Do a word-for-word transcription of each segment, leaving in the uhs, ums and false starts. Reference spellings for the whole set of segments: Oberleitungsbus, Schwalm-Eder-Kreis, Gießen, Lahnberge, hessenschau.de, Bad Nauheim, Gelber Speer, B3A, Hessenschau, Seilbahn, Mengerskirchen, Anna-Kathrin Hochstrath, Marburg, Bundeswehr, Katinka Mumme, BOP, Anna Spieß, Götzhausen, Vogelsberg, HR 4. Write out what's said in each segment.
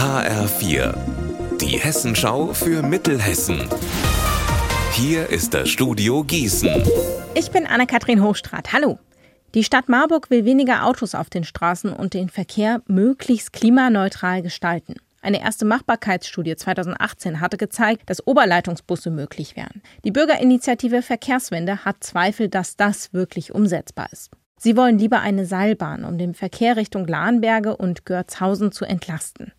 H R vier, die Hessenschau für Mittelhessen. Hier ist das Studio Gießen. Ich bin Anna-Kathrin Hochstrath. Hallo. Die Stadt Marburg will weniger Autos auf den Straßen und den Verkehr möglichst klimaneutral gestalten. Eine erste Machbarkeitsstudie zweitausendachtzehn hatte gezeigt, dass Oberleitungsbusse möglich wären. Die Bürgerinitiative Verkehrswende hat Zweifel, dass das wirklich umsetzbar ist. Sie wollen lieber eine Seilbahn, um den Verkehr Richtung Lahnberge und Götzhausen zu entlasten.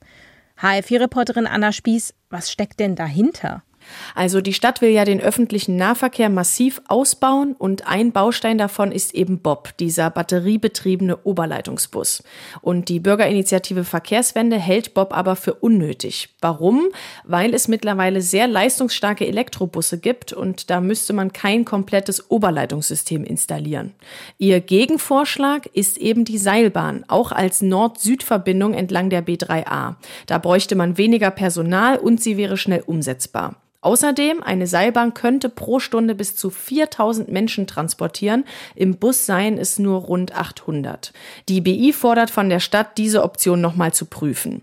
H R vier-Reporterin Anna Spieß, was steckt denn dahinter? Also die Stadt will ja den öffentlichen Nahverkehr massiv ausbauen und ein Baustein davon ist eben B O P, dieser batteriebetriebene Oberleitungsbus. Und die Bürgerinitiative Verkehrswende hält B O P aber für unnötig. Warum? Weil es mittlerweile sehr leistungsstarke Elektrobusse gibt und da müsste man kein komplettes Oberleitungssystem installieren. Ihr Gegenvorschlag ist eben die Seilbahn, auch als Nord-Süd-Verbindung entlang der B drei A. Da bräuchte man weniger Personal und sie wäre schnell umsetzbar. Außerdem, eine Seilbahn könnte pro Stunde bis zu viertausend Menschen transportieren, im Bus seien es nur rund achthundert. Die B I fordert von der Stadt, diese Option nochmal zu prüfen.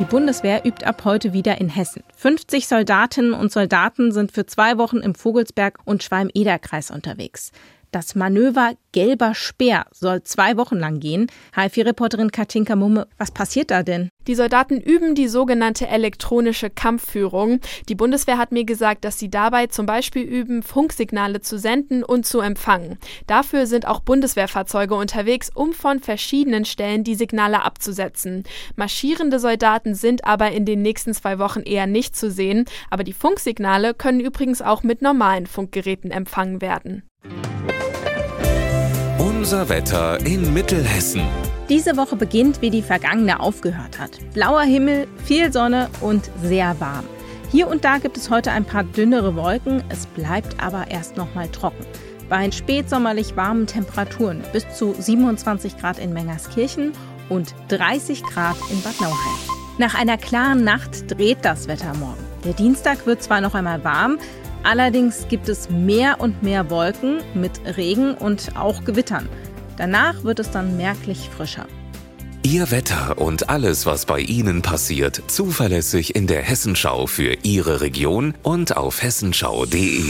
Die Bundeswehr übt ab heute wieder in Hessen. fünfzig Soldatinnen und Soldaten sind für zwei Wochen im Vogelsberg und Schwalm-Eder-Kreis unterwegs. Das Manöver Gelber Speer soll zwei Wochen lang gehen. H R vier-Reporterin Katinka Mumme, was passiert da denn? Die Soldaten üben die sogenannte elektronische Kampfführung. Die Bundeswehr hat mir gesagt, dass sie dabei zum Beispiel üben, Funksignale zu senden und zu empfangen. Dafür sind auch Bundeswehrfahrzeuge unterwegs, um von verschiedenen Stellen die Signale abzusetzen. Marschierende Soldaten sind aber in den nächsten zwei Wochen eher nicht zu sehen. Aber die Funksignale können übrigens auch mit normalen Funkgeräten empfangen werden. Unser Wetter in Mittelhessen. Diese Woche beginnt, wie die vergangene aufgehört hat. Blauer Himmel, viel Sonne und sehr warm. Hier und da gibt es heute ein paar dünnere Wolken, es bleibt aber erst noch mal trocken. Bei spätsommerlich warmen Temperaturen bis zu siebenundzwanzig Grad in Mengerskirchen und dreißig Grad in Bad Nauheim. Nach einer klaren Nacht dreht das Wetter morgen. Der Dienstag wird zwar noch einmal warm, allerdings gibt es mehr und mehr Wolken mit Regen und auch Gewittern. Danach wird es dann merklich frischer. Ihr Wetter und alles, was bei Ihnen passiert, zuverlässig in der Hessenschau für Ihre Region und auf hessenschau punkt de.